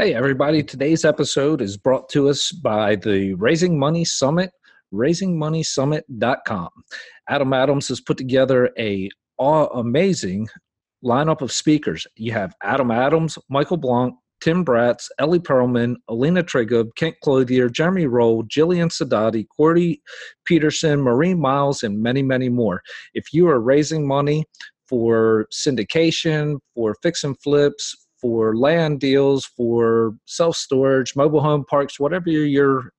Hey, everybody. Today's episode is brought to us by the Raising Money Summit, raisingmoneysummit.com. Adam Adams has put together an amazing lineup of speakers. You have Adam Adams, Michael Blanc, Tim Bratz, Ellie Perlman, Alina Trigub, Kent Clothier, Jeremy Roll, Jillian Sadati, Cordy Peterson, Marie Miles, and many, many more. If you are raising money for syndication, for fix and flips, for land deals, for self-storage, mobile home parks, whatever you're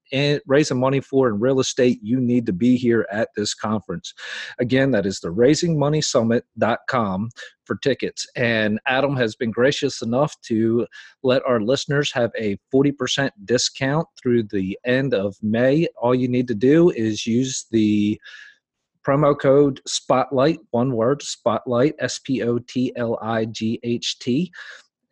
raising money for in real estate, you need to be here at this conference. Again, that is the raisingmoneysummit.com for tickets. And Adam has been gracious enough to let our listeners have a 40% discount through the end of May. All you need to do is use the promo code SPOTLIGHT, one word, SPOTLIGHT, S-P-O-T-L-I-G-H-T.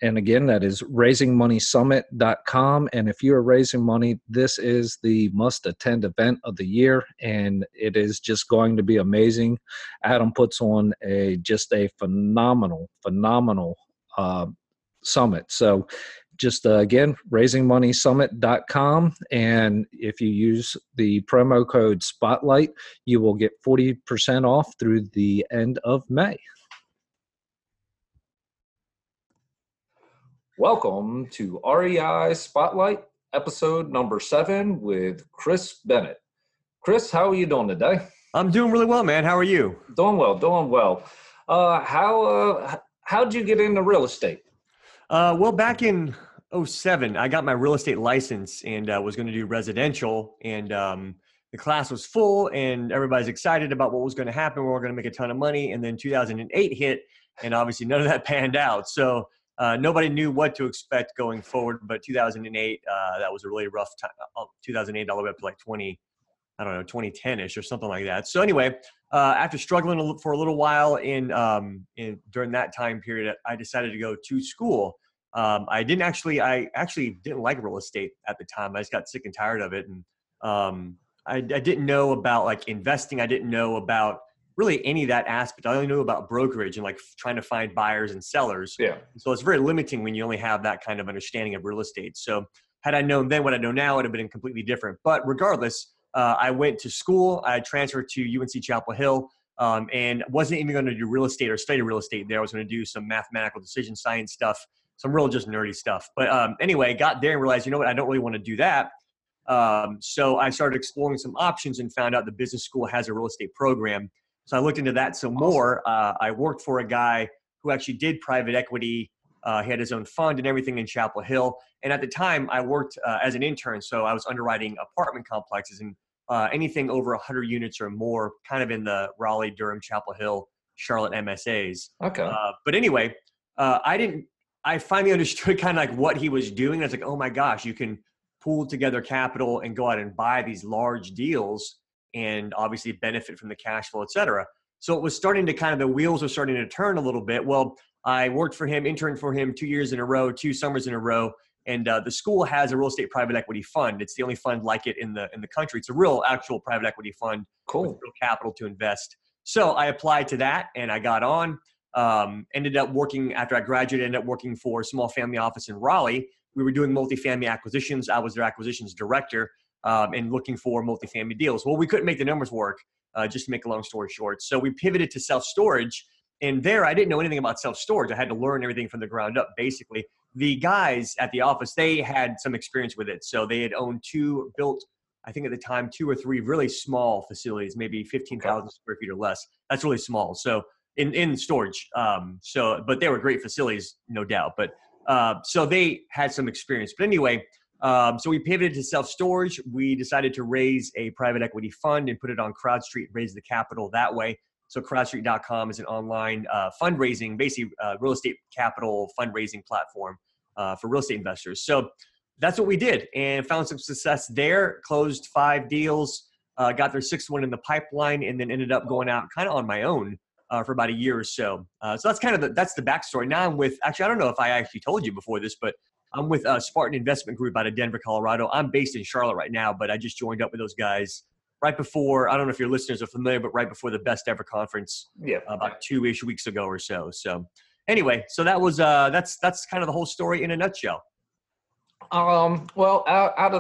And again, that is raisingmoneysummit.com. And if you are raising money, this is the must-attend event of the year, and it is just going to be amazing. Adam puts on a phenomenal summit. So just again, raisingmoneysummit.com. And if you use the promo code SPOTLIGHT, you will get 40% off through the end of May. Welcome to REI Spotlight, episode number 7 with Kris Bennett. Kris, how are you doing today? I'm doing really well, man. How are you? Doing well. How'd you get into real estate? Well, back in 2007, I got my real estate license and was going to do residential, and the class was full and everybody's excited about what was going to happen. We were going to make a ton of money, and then 2008 hit, and obviously none of that panned out. So nobody knew what to expect going forward, but 2008, that was a really rough time. 2008 all the way up to like 2010-ish or something like that. So anyway, after struggling for a little while during that time period, I decided to go to school. I actually didn't like real estate at the time. I just got sick and tired of it. And I didn't know about like investing. I didn't know about really any of that aspect. I only knew about brokerage and like trying to find buyers and sellers. Yeah. So it's very limiting when you only have that kind of understanding of real estate. So had I known then what I know now, it would have been completely different. But regardless, I went to school. I transferred to UNC Chapel Hill and wasn't even going to do real estate or study real estate there. I was going to do some mathematical decision science stuff, some real just nerdy stuff. But anyway, got there and realized, you know what, I don't really want to do that. So I started exploring some options and found out the business school has a real estate program. So I looked into that some more. I worked for a guy who actually did private equity. He had his own fund and everything in Chapel Hill. And at the time, I worked as an intern. So I was underwriting apartment complexes and anything over 100 units or more, kind of in the Raleigh, Durham, Chapel Hill, Charlotte MSAs. Okay. But anyway, I finally understood kind of like what he was doing. I was like, oh my gosh, you can pool together capital and go out and buy these large deals and obviously benefit from the cash flow, et cetera. So it was starting to kind of, the wheels were starting to turn a little bit. Well, I worked for him, interned for him 2 summers in a row. And the school has a real estate private equity fund. It's the only fund like it in the country. It's a real actual private equity fund. Cool. With real capital to invest. So I applied to that and I got on, after I graduated, ended up working for a small family office in Raleigh. We were doing multifamily acquisitions. I was their acquisitions director. And looking for multifamily deals. Well, we couldn't make the numbers work, just to make a long story short. So we pivoted to self-storage. And there, I didn't know anything about self-storage. I had to learn everything from the ground up, basically. The guys at the office, they had some experience with it. So they had owned built, I think at the time, two or three really small facilities, maybe 15,000 square feet or less. That's really small. So in storage. But they were great facilities, no doubt. But so they had some experience. But anyway, so we pivoted to self-storage. We decided to raise a private equity fund and put it on CrowdStreet, raise the capital that way. So CrowdStreet.com is an online fundraising, basically real estate capital fundraising platform for real estate investors. So that's what we did and found some success there, closed 5 deals, got their 6th one in the pipeline, and then ended up going out kind of on my own for about a year or so. So that's kind of that's the backstory. Now I'm with, actually, I don't know if I actually told you before this, but I'm with Spartan Investment Group out of Denver, Colorado. I'm based in Charlotte right now, but I just joined up with those guys right before, I don't know if your listeners are familiar, but right before the Best Ever Conference, yeah, about 2-ish weeks ago or so. So anyway, so that was that's kind of the whole story in a nutshell. Well, out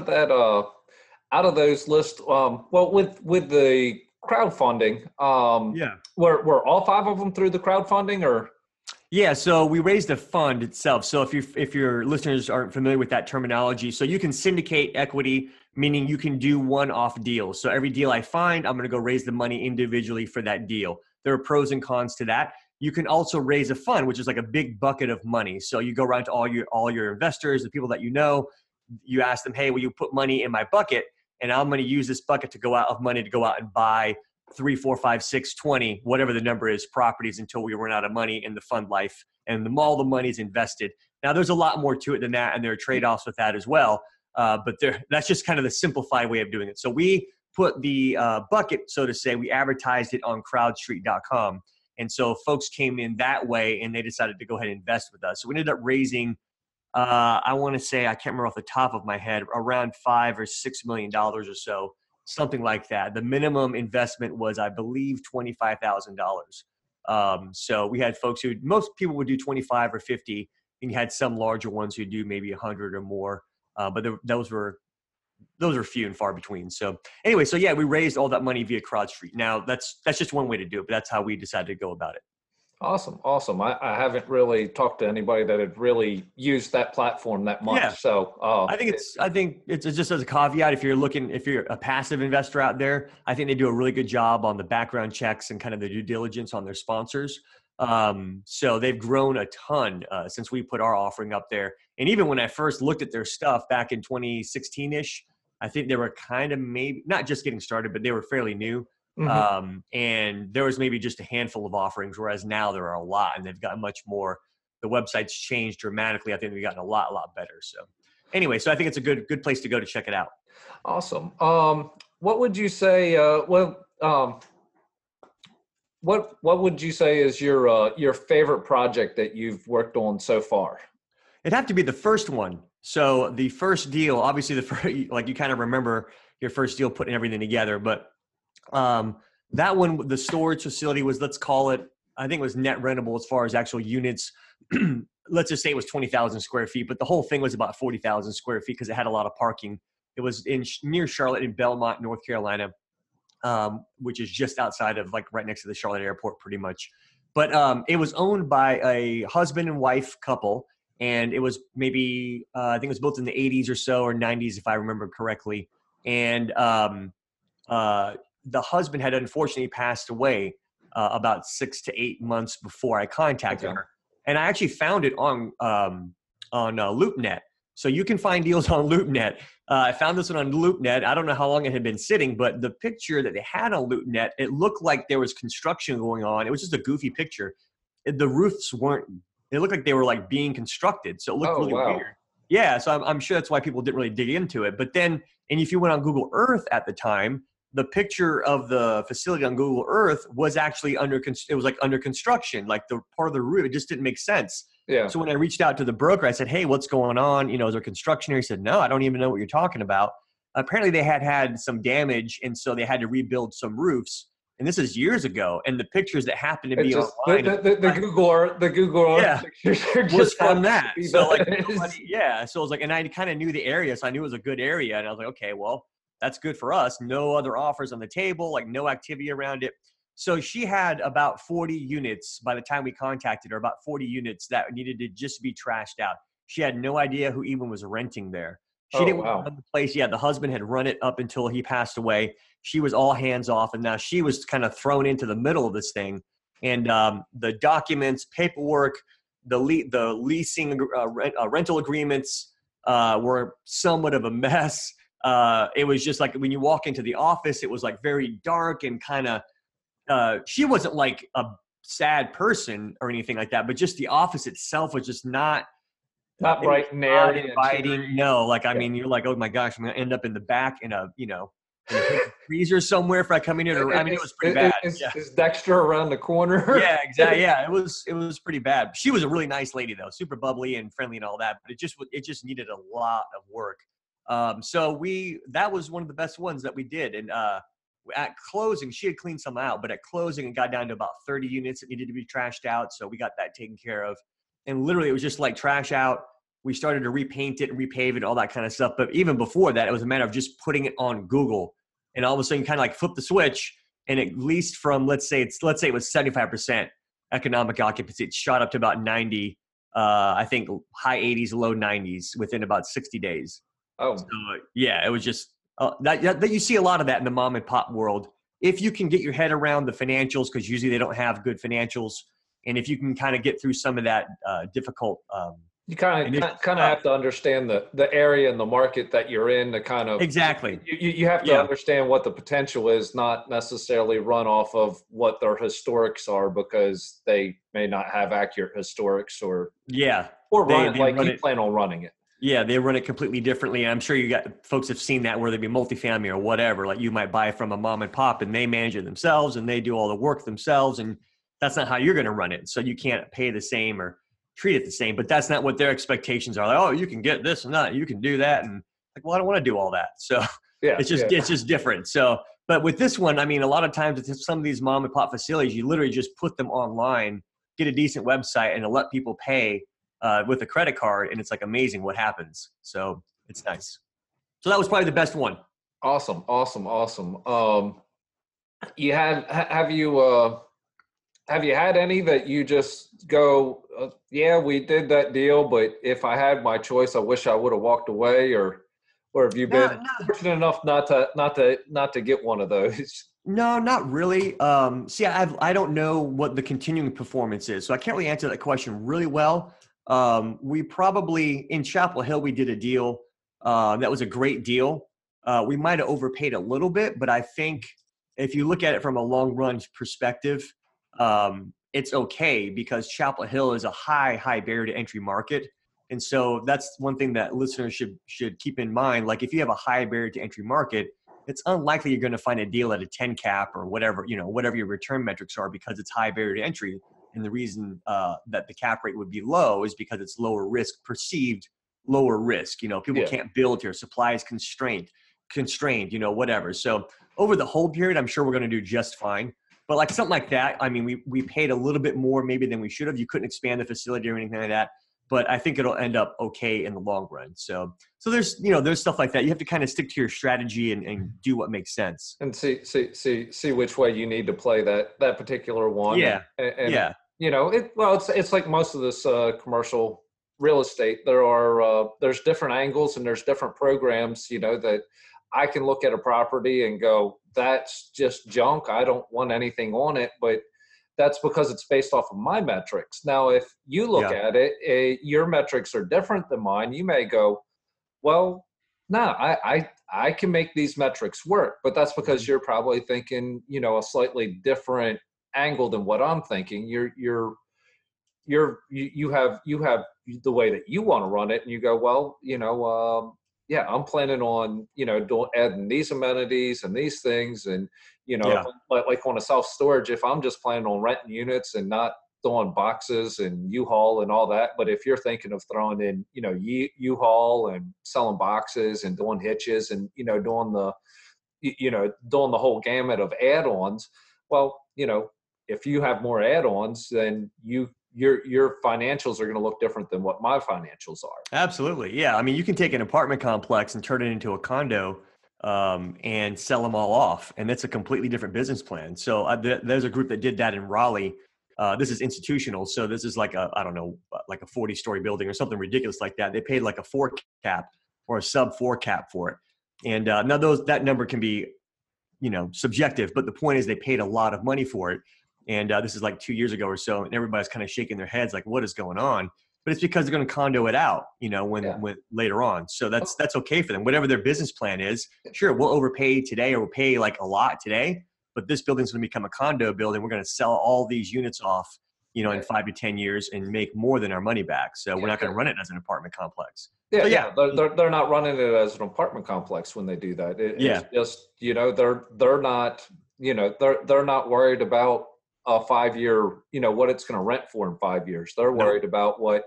of those lists, well, with the crowdfunding, were all five of them through the crowdfunding, or? Yeah, so we raised the fund itself. So if your listeners aren't familiar with that terminology, so you can syndicate equity, meaning you can do one-off deals. So every deal I find, I'm going to go raise the money individually for that deal. There are pros and cons to that. You can also raise a fund, which is like a big bucket of money. So you go around to all your investors, the people that you know, you ask them, hey, will you put money in my bucket? And I'm going to use this bucket to go out and buy 3, 4, 5, 6, 20, whatever the number is, properties until we run out of money in the fund life. And all the money is invested. Now, there's a lot more to it than that, and there are trade-offs with that as well. But that's just kind of the simplified way of doing it. So we put the bucket, so to say, we advertised it on CrowdStreet.com. And so folks came in that way, and they decided to go ahead and invest with us. So we ended up raising, I want to say, I can't remember off the top of my head, around $5 or $6 million or so, something like that. The minimum investment was, I believe, $25,000. So we had folks most people would do 25 or 50, and you had some larger ones who do maybe 100 or more. But those were few and far between. So anyway, we raised all that money via CrowdStreet. Now that's just one way to do it, but that's how we decided to go about it. Awesome. I haven't really talked to anybody that had really used that platform that much. Yeah. So I think it's just as a caveat, if you're a passive investor out there, I think they do a really good job on the background checks and kind of the due diligence on their sponsors. So they've grown a ton since we put our offering up there. And even when I first looked at their stuff back in 2016-ish, I think they were kind of maybe not just getting started, but they were fairly new. Mm-hmm. And there was maybe just a handful of offerings, whereas now there are a lot, and they've gotten much more. The website's changed dramatically. I think we've gotten a lot better. So anyway, so I think it's a good place to go to check it out. Awesome. What would you say? What would you say is your favorite project that you've worked on so far? It'd have to be the first one. So the first deal, obviously, like you kind of remember your first deal, putting everything together. But that one, the storage facility was, let's call it, I think it was net rentable as far as actual units. Let's just say it was 20,000 square feet, but the whole thing was about 40,000 square feet because it had a lot of parking. It was near Charlotte in Belmont, North Carolina. Which is just outside of, like, right next to the Charlotte airport, pretty much. But it was owned by a husband and wife couple, and it was maybe, I think it was built in the 80s or so, or 90s, if I remember correctly. And the husband had unfortunately passed away about 6 to 8 months before I contacted her. And I actually found it on LoopNet. So you can find deals on LoopNet. I found this one on LoopNet. I don't know how long it had been sitting, but the picture that they had on LoopNet, it looked like there was construction going on. It was just a goofy picture. The roofs it looked like they were, like, being constructed. So it looked weird. Yeah, so I'm sure that's why people didn't really dig into it. But then, and if you went on Google Earth at the time, the picture of the facility on Google Earth was actually under construction, like the part of the roof. It just didn't make sense. Yeah. So when I reached out to the broker, I said, hey, what's going on? You know, is there construction here? He said, no, I don't even know what you're talking about. Apparently they had some damage, and so they had to rebuild some roofs. And this is years ago. And the pictures that happened to be online. The Google Earth pictures are just from that. So, like, nobody, yeah. So I was like, and I kind of knew the area, so I knew it was a good area. And I was like, okay, well, that's good for us. No other offers on the table, like no activity around it. So she had about 40 units by the time we contacted her, about 40 units that needed to just be trashed out. She had no idea who even was renting there. She didn't run the place. Yeah, the husband had run it up until he passed away. She was all hands off, and now she was kind of thrown into the middle of this thing. And the documents, paperwork, the leasing rental agreements were somewhat of a mess. It was just like when you walk into the office, it was like very dark and kind of, she wasn't like a sad person or anything like that, but just the office itself was just not bright and airy, inviting. No, like, I mean, you're like, oh my gosh, I'm going to end up in the back in a freezer somewhere if I come in here. I mean, it was pretty bad. Is Dexter around the corner? Yeah, exactly. Yeah, it was pretty bad. She was a really nice lady though, super bubbly and friendly and all that, but it just needed a lot of work. So that was one of the best ones that we did. And, at closing, she had cleaned some out, but at closing it got down to about 30 units that needed to be trashed out. So we got that taken care of. And literally it was just like trash out. We started to repaint it and repave it, all that kind of stuff. But even before that, it was a matter of just putting it on Google, and all of a sudden, you kind of like flip the switch, and at least from let's say it was 75% economic occupancy, it shot up to about 90, I think high 80s, low 90s within about 60 days. Oh, so, yeah, it was just that you see a lot of that in the mom and pop world. If you can get your head around the financials, because usually they don't have good financials, and if you can kind of get through some of that difficult. You kind of have to understand the area and the market that you're in to kind of exactly. You have to understand what the potential is, not necessarily run off of what their historics are, because they may not have accurate historics plan on running it. Yeah, they run it completely differently. And I'm sure you got folks have seen that where they be multifamily or whatever. Like you might buy from a mom and pop, and they manage it themselves and they do all the work themselves, and that's not how you're going to run it. So you can't pay the same or treat it the same, but that's not what their expectations are. Like, oh, you can get this and that, you can do that. And like, well, I don't want to do all that. So it's just different. So, but with this one, I mean, a lot of times with some of these mom and pop facilities, you literally just put them online, get a decent website, and let people pay with a credit card. And it's like amazing what happens. So it's nice. So that was probably the best one. Awesome. Have you had any that you just go, yeah, we did that deal, but if I had my choice, I wish I would have walked away, or have you been fortunate enough not to get one of those? No, not really. I don't know what the continuing performance is, so I can't really answer that question really well. We probably in Chapel Hill we did a deal that was a great deal. We might have overpaid a little bit, but I think if you look at it from a long run perspective. It's okay because Chapel Hill is a high barrier to entry market. And so that's one thing that listeners should keep in mind. Like if you have a high barrier to entry market, it's unlikely you're going to find a deal at a 10 cap or whatever, whatever your return metrics are, because it's high barrier to entry. And the reason that the cap rate would be low is because it's perceived lower risk. People can't build here. Supply is constrained, whatever. So over the whole period, I'm sure we're going to do just fine. But like something like that, I mean, we paid a little bit more maybe than we should have. You couldn't expand the facility or anything like that. But I think it'll end up okay in the long run. So there's stuff like that. You have to kind of stick to your strategy and do what makes sense. And see which way you need to play that particular one. Yeah. And it's like most of this commercial real estate. There are there's different angles and there's different programs. That I can look at a property and go, that's just junk. I don't want anything on it, but that's because it's based off of my metrics. Now, if you look at it, your metrics are different than mine. You may go, well, no, I can make these metrics work, but that's because you're probably thinking, a slightly different angle than what I'm thinking. You have the way that you want to run it, and you go, well, yeah, I'm planning on, adding these amenities and these things. And, like on a self-storage, if I'm just planning on renting units and not throwing boxes and U-Haul and all that, but if you're thinking of throwing in, U-Haul and selling boxes and doing hitches and, doing the whole gamut of add-ons, well, if you have more add-ons, then your financials are going to look different than what my financials are. Absolutely. Yeah. I mean, you can take an apartment complex and turn it into a condo and sell them all off. And that's a completely different business plan. So there's a group that did that in Raleigh. This is institutional. So this is like a 40-story building or something ridiculous like that. They paid like a 4 cap or a sub-4 cap for it. And now that number can be, subjective, but the point is they paid a lot of money for it. And this is like 2 years ago or so, and everybody's kind of shaking their heads like, what is going on? But it's because they're going to condo it out, when later on. So that's okay for them. Whatever their business plan is, sure, we'll overpay today or we'll pay like a lot today, but this building's going to become a condo building. We're going to sell all these units off, in 5 to 10 years and make more than our money back. So we're not going to run it as an apartment complex. Yeah, so, They're not running it as an apartment complex when they do that. It's just, they're not worried about a 5-year, what it's going to rent for in 5 years. They're worried about what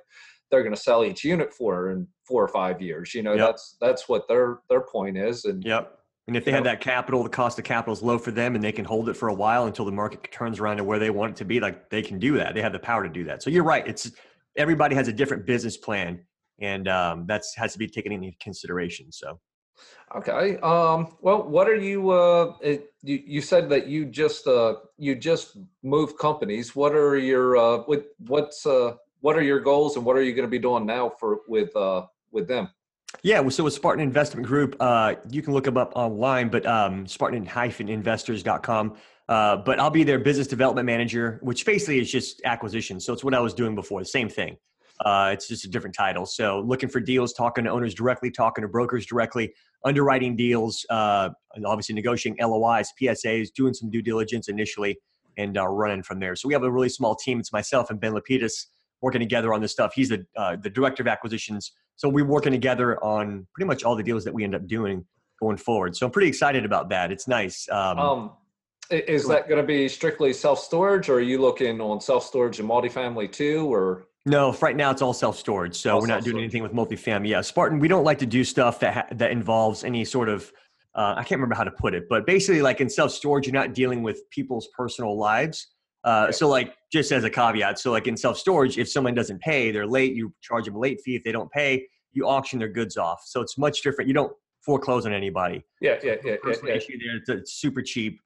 they're going to sell each unit for in 4 or 5 years. That's what their point is. And and if they have that capital, the cost of capital is low for them, and they can hold it for a while until the market turns around to where they want it to be. Like they can do that. They have the power to do that. So you're right. Everybody has a different business plan, And that's has to be taken into consideration. So, okay. Well, what are you? You said that you just moved companies. What are your what are your goals, and what are you going to be doing now with them? Yeah, so with Spartan Investment Group, you can look them up online, but Spartan-investors.com. But I'll be their business development manager, which basically is just acquisition. So it's what I was doing before, the same thing. It's just a different title. So looking for deals, talking to owners directly, talking to brokers directly, underwriting deals, and obviously negotiating LOIs, PSAs, doing some due diligence initially, and running from there. So we have a really small team. It's myself and Ben Lapidus working together on this stuff. He's the director of acquisitions. So we're working together on pretty much all the deals that we end up doing going forward. So I'm pretty excited about that. It's nice. Is that going to be strictly self-storage, or are you looking on self-storage and multifamily too, or? No, right now it's all self-storage. So we're not doing anything with multifamily. Yeah, Spartan, we don't like to do stuff that that involves any sort of, I can't remember how to put it, but basically like in self-storage, you're not dealing with people's personal lives. So like just as a caveat, so like in self-storage, if someone doesn't pay, they're late, you charge them a late fee. If they don't pay, you auction their goods off. So it's much different. You don't foreclose on anybody. Yeah. Issue there, it's super cheap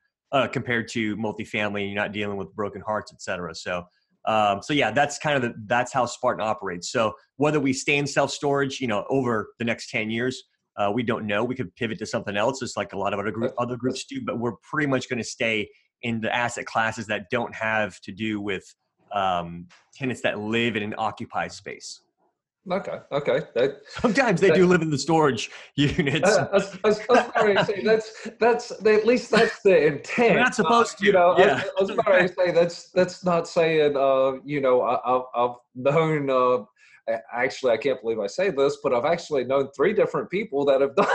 compared to multifamily. You're not dealing with broken hearts, et cetera. So, yeah, that's kind of that's how Spartan operates. So whether we stay in self-storage, over the next 10 years, we don't know. We could pivot to something else. It's like a lot of other groups do, but we're pretty much going to stay in the asset classes that don't have to do with tenants that live in an occupied space. Okay. Sometimes they do live in the storage units. I was about to say, at least that's the intent. They're not supposed to. Yeah. I was about to say, that's not saying, I've known, actually, I can't believe I say this, but I've actually known 3 different people that have done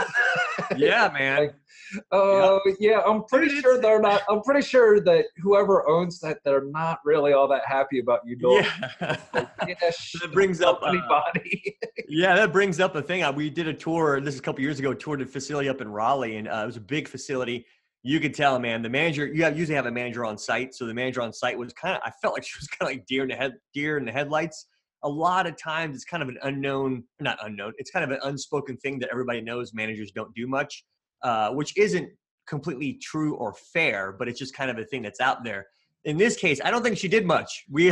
that. Yeah, man. Yeah, I'm pretty sure that whoever owns that, they're not really all that happy about you doing. Yeah. That brings up anybody. Yeah, that brings up a thing. We did a tour. This is a couple years ago. Toured a facility up in Raleigh, and it was a big facility. You could tell, man, the manager, usually have a manager on site. So the manager on site was I felt like she was kind of like deer in the headlights. A lot of times it's kind of it's kind of an unspoken thing that everybody knows managers don't do much, which isn't completely true or fair, but it's just kind of a thing that's out there. In this case, I don't think she did much. We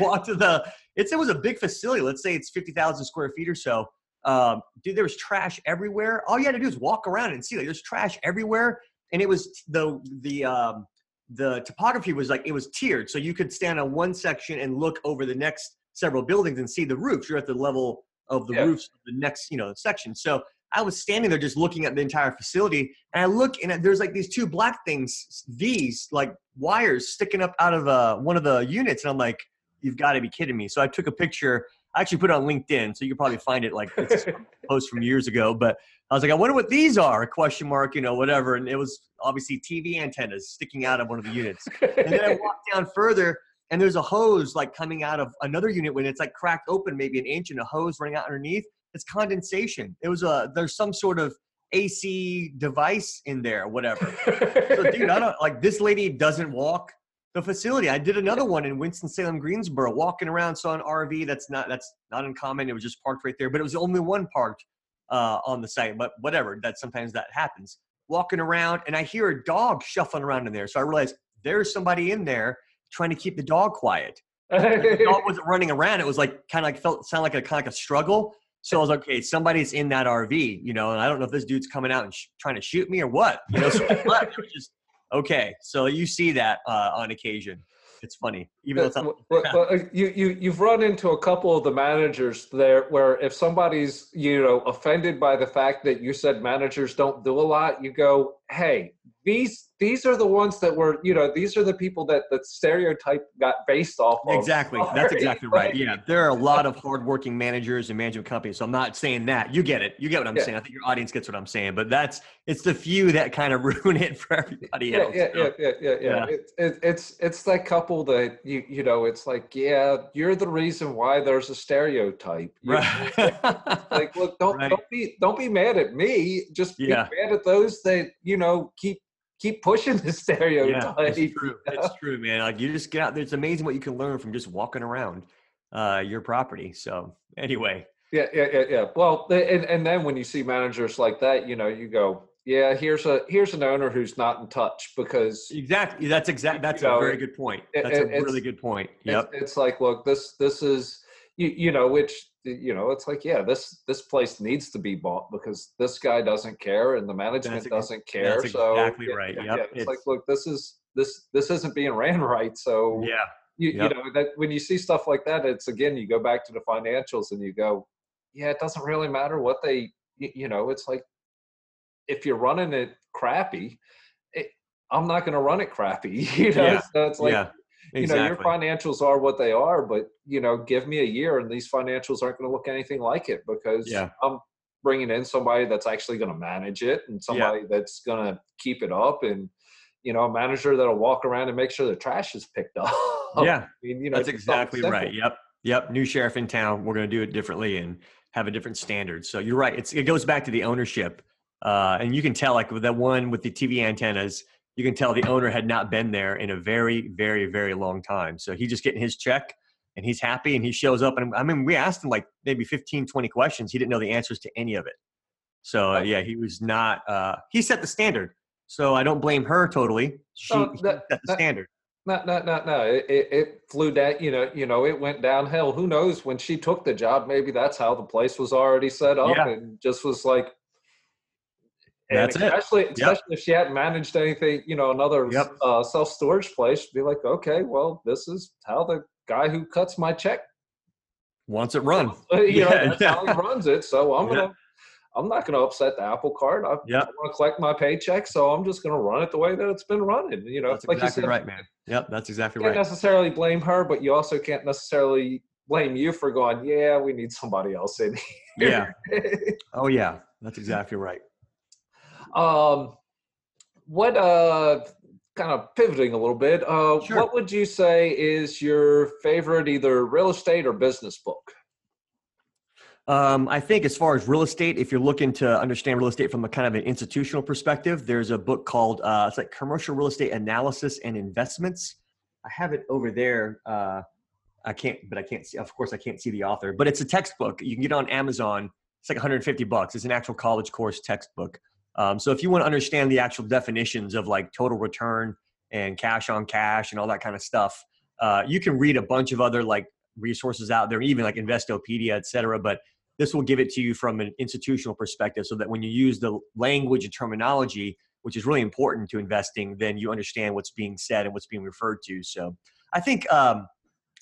walked to it was a big facility. Let's say it's 50,000 square feet or so. Dude, there was trash everywhere. All you had to do is walk around and see, like, there's trash everywhere. And it was the topography was like, it was tiered. So you could stand on one section and look over the next several buildings and see the roofs. You're at the level of the roofs of the next, section. So I was standing there just looking at the entire facility, and I look, and there's like these 2 black things, these like wires sticking up out of one of the units. And I'm like, you've got to be kidding me. So I took a picture. I actually put it on LinkedIn, so you can probably find it, like it's a post from years ago, but I was like, I wonder what these are, ? Whatever. And it was obviously TV antennas sticking out of one of the units. And then I walked down further, and there's a hose like coming out of another unit when it's like cracked open, maybe an inch, and a hose running out underneath. It's condensation. It was there's some sort of AC device in there, whatever. So dude, this lady doesn't walk the facility. I did another one in Winston-Salem, Greensboro, walking around, saw an RV. That's not uncommon. It was just parked right there, but it was only one parked on the site, but whatever, sometimes that happens. Walking around, and I hear a dog shuffling around in there. So I realized there's somebody in there trying to keep the dog quiet. The dog wasn't running around. It was like kind of like a struggle. So I was like, okay, somebody's in that RV, and I don't know if this dude's coming out and trying to shoot me or what. So I left. It was just okay. So you see that on occasion. It's funny, even though it's not. But you've run into a couple of the managers there, where if somebody's offended by the fact that you said managers don't do a lot, you go, hey, these are the ones that were these are the people that the stereotype got based off of. Exactly, that's exactly right. Yeah, there are a lot of hardworking managers and management companies. So I'm not saying that. You get it. You get what I'm saying. I think your audience gets what I'm saying. But it's the few that kind of ruin it for everybody else. Yeah. It's that couple that it's like, you're the reason why there's a stereotype. Right. Like, look, don't be mad at me. Just be mad at those that keep pushing the stereotype. Yeah, it's true. It's true, man. Like, you just get out there. It's amazing what you can learn from just walking around your property. So anyway, Yeah. Well, and then when you see managers like that, you know, you go, yeah, here's an owner who's not in touch, because exactly that's a very good point. That's a really good point. Yep. It's like, look, this is it's like, yeah, this place needs to be bought because this guy doesn't care and the management doesn't care. That's so exactly right. Yeah, yep. It's like, look, this isn't being ran right. So yeah. You know, that when you see stuff like that, it's, again, you go back to the financials and you go, yeah, it doesn't really matter what they, you know, it's like, if you're running it crappy, I'm not going to run it crappy, you know? Yeah. So it's like, yeah, exactly. You know, your financials are what they are, but, you know, give me a year and these financials aren't going to look anything like it, because I'm bringing in somebody that's actually going to manage it and somebody that's going to keep it up, and, you know, a manager that'll walk around and make sure the trash is picked up. Yeah, I mean, you know, that's exactly right. Yep. New sheriff in town. We're going to do it differently and have a different standard. So you're right. It goes back to the ownership. And you can tell, like with that one with the TV antennas, you can tell the owner had not been there in a very, very, very long time. So he's just getting his check and he's happy and he shows up. And I mean, we asked him like maybe 15, 20 questions. He didn't know the answers to any of it. So yeah, he was not, he set the standard. So I don't blame her totally. She set the standard. No. It flew down, you know, it went downhill. Who knows when she took the job, maybe that's how the place was already set up and just was like, and that's especially if she hadn't managed anything, you know, another self-storage place, she'd be like, okay, well, this is how the guy who cuts my check wants it run. That's how he runs it. So I'm not going to upset the apple cart. I want to collect my paycheck, so I'm just going to run it the way that it's been running. You know, that's like exactly you said, right, man. Yep, that's exactly right. You can't necessarily blame her, but you also can't necessarily blame you for going, yeah, we need somebody else in here. Yeah. Oh, yeah. That's exactly right. What kind of pivoting a little bit, what would you say is your favorite either real estate or business book? I think as far as real estate, if you're looking to understand real estate from a kind of an institutional perspective, there's a book called, it's like Commercial Real Estate Analysis and Investments. I have it over there. I can't see, of course I can't see the author, but it's a textbook. You can get it on Amazon. It's like $150. It's an actual college course textbook. So if you want to understand the actual definitions of like total return and cash on cash and all that kind of stuff, you can read a bunch of other like resources out there, even like Investopedia, et cetera. But this will give it to you from an institutional perspective so that when you use the language and terminology, which is really important to investing, then you understand what's being said and what's being referred to. So I think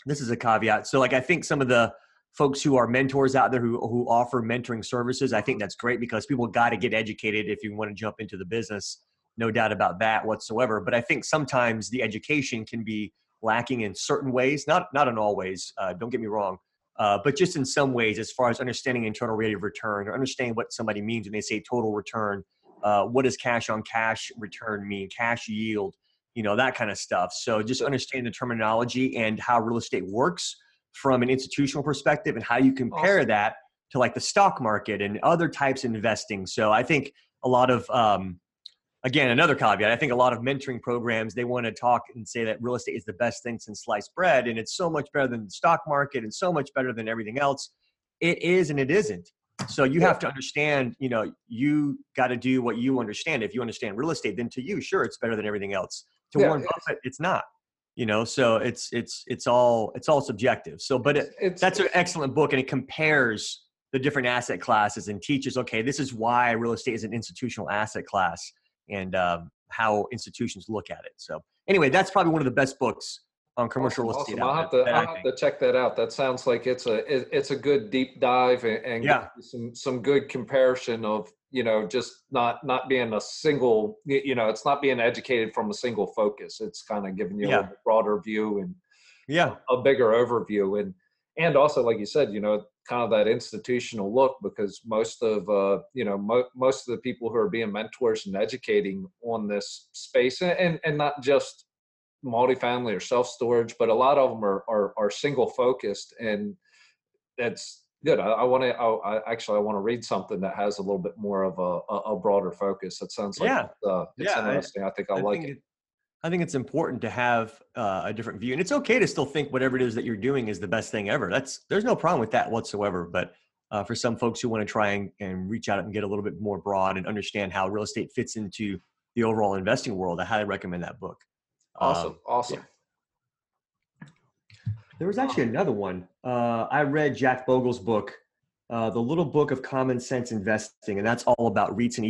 this is a caveat. So like, I think some of the folks who are mentors out there who offer mentoring services, I think that's great because people got to get educated if you want to jump into the business, no doubt about that whatsoever. But I think sometimes the education can be lacking in certain ways, not in all ways, don't get me wrong. But just in some ways, as far as understanding internal rate of return or understanding what somebody means when they say total return, what does cash on cash return mean, cash yield, you know, that kind of stuff. So just understand the terminology and how real estate works from an institutional perspective and how you compare that to like the stock market and other types of investing. So I think a lot of, again, another caveat, I think a lot of mentoring programs, they want to talk and say that real estate is the best thing since sliced bread and it's so much better than the stock market and so much better than everything else. It is and it isn't. So you have to understand, you know, you got to do what you understand. If you understand real estate, then to you, sure, it's better than everything else. To Warren Buffett, it's not. You know, so it's all subjective. So, but that's an excellent book, and it compares the different asset classes and teaches, okay, this is why real estate is an institutional asset class and how institutions look at it. So anyway, that's probably one of the best books on commercial real estate. I'll have to check that out. That sounds like it's a good deep dive and some good comparison of, you know, just not being a single, you know, it's not being educated from a single focus. It's kind of giving you a broader view and a bigger overview. And also, like you said, you know, kind of that institutional look, because most of, you know, most of the people who are being mentors and educating on this space, and not just multifamily or self-storage, but a lot of them are single focused, and that's good. I want to read something that has a little bit more of a broader focus. That sounds like it's interesting. I think I think it's important to have a different view, and it's okay to still think whatever it is that you're doing is the best thing ever. There's no problem with that whatsoever. But for some folks who want to try and reach out and get a little bit more broad and understand how real estate fits into the overall investing world, I highly recommend that book. Awesome. Awesome. Yeah. There was actually another one. I read Jack Bogle's book, The Little Book of Common Sense Investing, and that's all about REITs and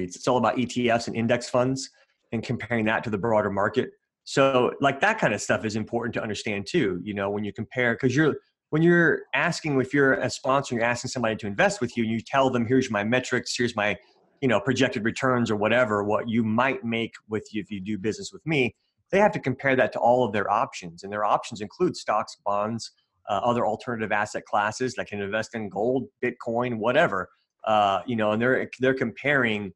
It's all about ETFs and index funds and comparing that to the broader market. So like that kind of stuff is important to understand too, you know, when you compare, because when you're asking, if you're a sponsor, you're asking somebody to invest with you and you tell them, here's my metrics, here's my, you know, projected returns or whatever, what you might make with you if you do business with me, they have to compare that to all of their options. And their options include stocks, bonds, other alternative asset classes that can invest in gold, Bitcoin, whatever, you know, and they're comparing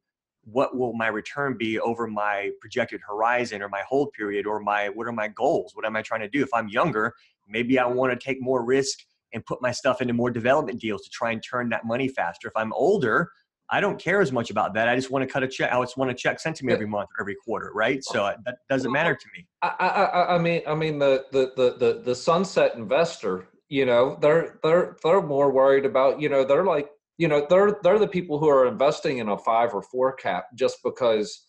what will my return be over my projected horizon or my hold period or what are my goals? What am I trying to do? If I'm younger, maybe I want to take more risk and put my stuff into more development deals to try and turn that money faster. If I'm older, I don't care as much about that. I just want to cut a check. I just want a check sent to me every month or every quarter, right? So that doesn't matter to me. I mean the sunset investor, you know, they're more worried about, you know, they're like, you know, they're the people who are investing in a 5 or 4 cap just because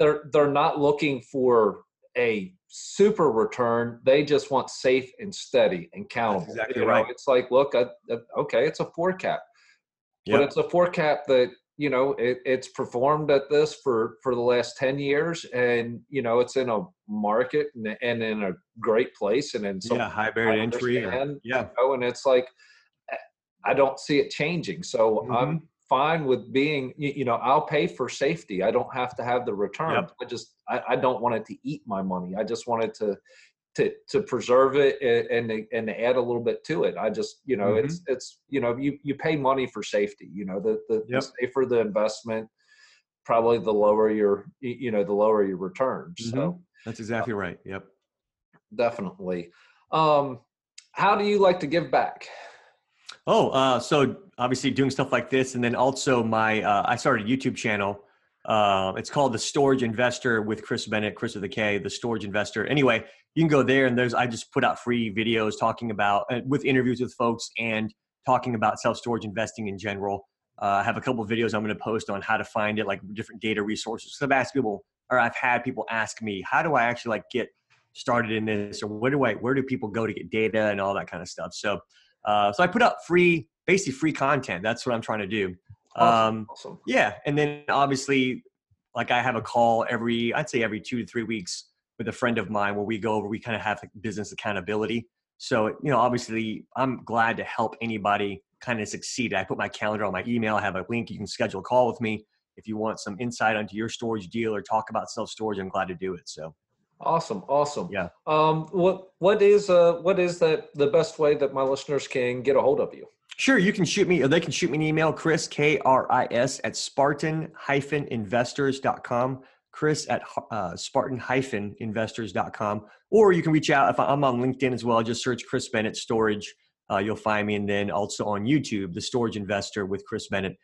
they're not looking for a super return. They just want safe and steady and countable. That's exactly right. It's like, look, okay, it's a 4 cap. Yep. But it's a 4 cap that, you know, it's performed at this for the last 10 years. And, you know, it's in a market and in a great place and in some high barrier entry. You know, and it's like, I don't see it changing. So I'm fine with being, you know, I'll pay for safety. I don't have to have the return. Yep. I don't want it to eat my money. I just want it to preserve it and add a little bit to it. I just, you know, it's, you know, you pay money for safety, you know, the safer the investment, probably the lower your, you know, the lower your return. So that's exactly right. Yep. Definitely. How do you like to give back? So obviously doing stuff like this. And then also I started a YouTube channel. It's called The Storage Investor with Kris Bennett, Kris with a K, The Storage Investor. Anyway, you can go there and I just put out free videos talking about, with interviews with folks and talking about self-storage investing in general. I have a couple of videos I'm going to post on how to find it, like different data resources. So I've had people ask me, how do I actually like get started in this? Or where do people go to get data and all that kind of stuff? So I put out basically free content. That's what I'm trying to do. Awesome. Yeah. And then obviously, like I have a call I'd say every 2 to 3 weeks with a friend of mine where we go over, we kind of have like business accountability. So, you know, obviously I'm glad to help anybody kind of succeed. I put my calendar on my email. I have a link. You can schedule a call with me if you want some insight onto your storage deal or talk about self-storage. I'm glad to do it. So. Awesome. Yeah. What is the best way that my listeners can get a hold of you? Sure. You can shoot me, or they can shoot me an email, Kris, KRIS at Spartan-investors.com, Kris at Spartan-investors.com, or you can reach out. If I'm on LinkedIn as well, just search Kris Bennett Storage. You'll find me. And then also on YouTube, The Storage Investor with Kris Bennett.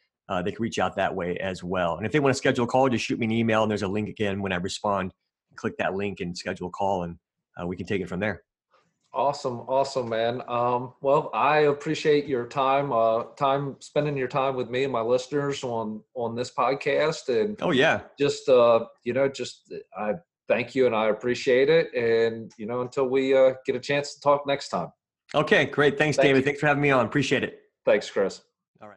They can reach out that way as well. And if they want to schedule a call, just shoot me an email and there's a link again when I respond. Click that link and schedule a call and we can take it from there. Awesome, man. Well, I appreciate your time spending your time with me and my listeners on this podcast. And I thank you and I appreciate it. And, you know, until we get a chance to talk next time. Okay, great. Thanks, David. Thanks for having me on. Appreciate it. Thanks, Kris. All right.